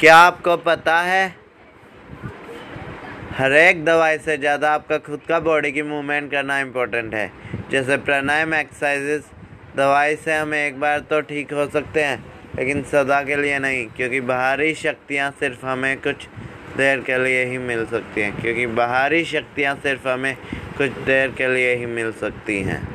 क्या आपको पता है हर एक दवाई से ज़्यादा आपका खुद का बॉडी की मूवमेंट करना इम्पोर्टेंट है। जैसे प्राणायाम एक्सरसाइजेस, दवाई से हम एक बार तो ठीक हो सकते हैं लेकिन सदा के लिए नहीं, क्योंकि बाहरी शक्तियाँ सिर्फ हमें कुछ देर के लिए ही मिल सकती हैं।